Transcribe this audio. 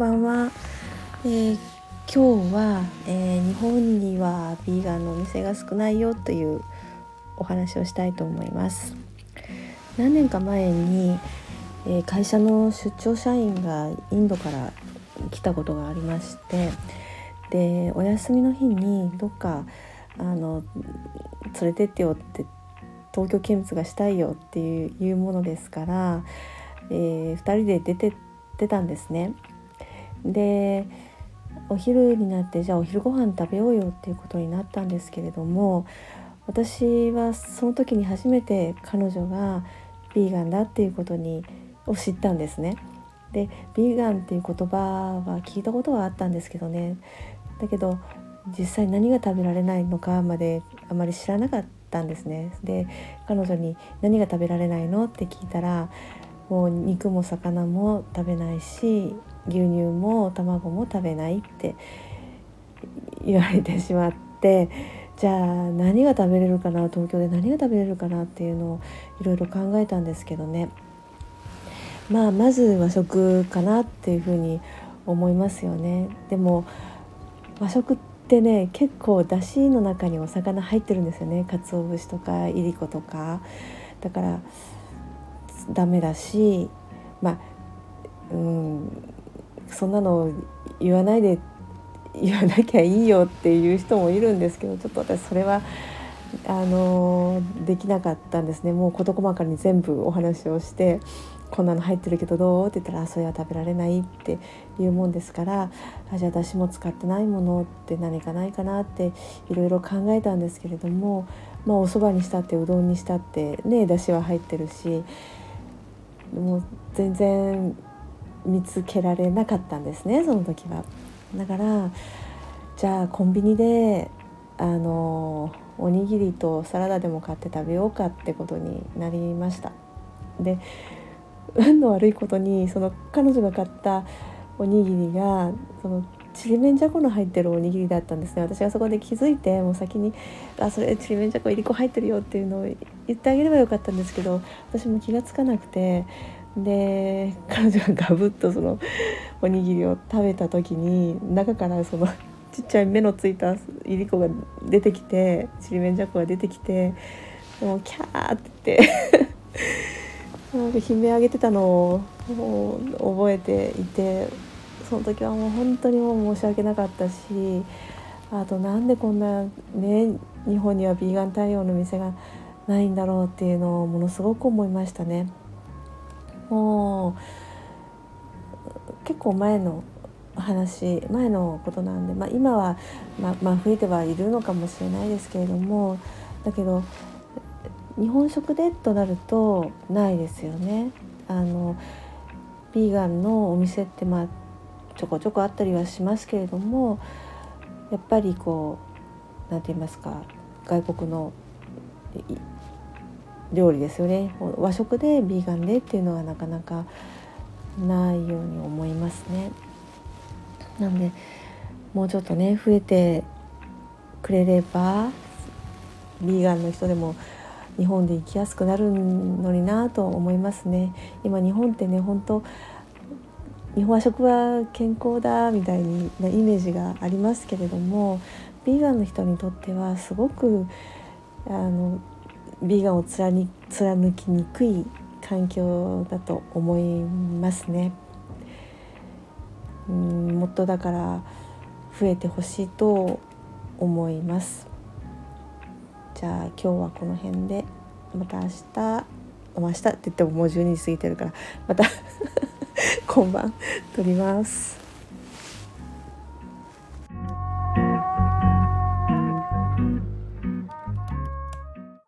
ばんは。今日は、日本にはビーガンのお店が少ないよというお話をしたいと思います。何年か前に、会社の出張社員がインドから来たことがありまして、でお休みの日にどっか連れてってよって、東京見物がしたいよっていうものですから、2人で出たんですね。でお昼になって、じゃあお昼ご飯食べようよっていうことになったんですけれども、私はその時に初めて彼女がビーガンだっていうことを知ったんですね。でビーガンっていう言葉は聞いたことはあったんですけどね、だけど実際何が食べられないのかまであまり知らなかったんですね。で彼女に何が食べられないのって聞いたら、もう肉も魚も食べないし、牛乳も卵も食べないって言われてしまって、じゃあ何が食べれるかな、東京で何が食べれるかなっていうのをいろいろ考えたんですけどね、まず和食かなっていうふうに思いますよね。でも和食ってね、結構だしの中にお魚入ってるんですよね。鰹節とかいりことかだからダメだし、そんなの言わなきゃいいよっていう人もいるんですけど、ちょっと私それはできなかったんですね。もう事細かに全部お話をして、こんなの入ってるけどどうって言ったら、それは食べられないっていうもんですから、じゃあ私も使ってないものって何かないかなっていろいろ考えたんですけれども、おそばにしたってうどんにしたってね、だしは入ってるし、もう全然見つけられなかったんですね、その時は。だからじゃあコンビニでおにぎりとサラダでも買って食べようかってことになりました。で運の悪いことに、その彼女が買ったおにぎりがそのちりめんじゃこの入ってるおにぎりだったんですね。私がそこで気づいて、もう先にそれちりめんじゃこいりこ入ってるよっていうのを言ってあげればよかったんですけど、私も気がつかなくて、で彼女がガブッとそのおにぎりを食べた時に、中からそのちっちゃい目のついたいりこが出てきて、ちりめんじゃこが出てきて、もうキャーって言ってなんか悲鳴上げてたのを覚えていて、その時はもう本当にもう申し訳なかったし、あとなんでこんなね、日本にはビーガン対応の店がないんだろうっていうのをものすごく思いましたね。もう結構前のことなんで、今は、増えてはいるのかもしれないですけれども、だけど日本食でとなるとないですよね。ビーガンのお店ってちょこちょこあったりはしますけれども、やっぱりなんて言いますか、外国の料理ですよね。和食でビーガンでっていうのはなかなかないように思いますね。なのでもうちょっとね、増えてくれればビーガンの人でも日本で生きやすくなるのになと思いますね。今日本ってね、本当日本和食は健康だみたいなイメージがありますけれども、ビーガンの人にとってはすごくビーガンを貫きにくい環境だと思いますね。もっとだから増えてほしいと思います。じゃあ今日はこの辺で、また明日って言ってももう12時過ぎてるから、また今晩撮ります。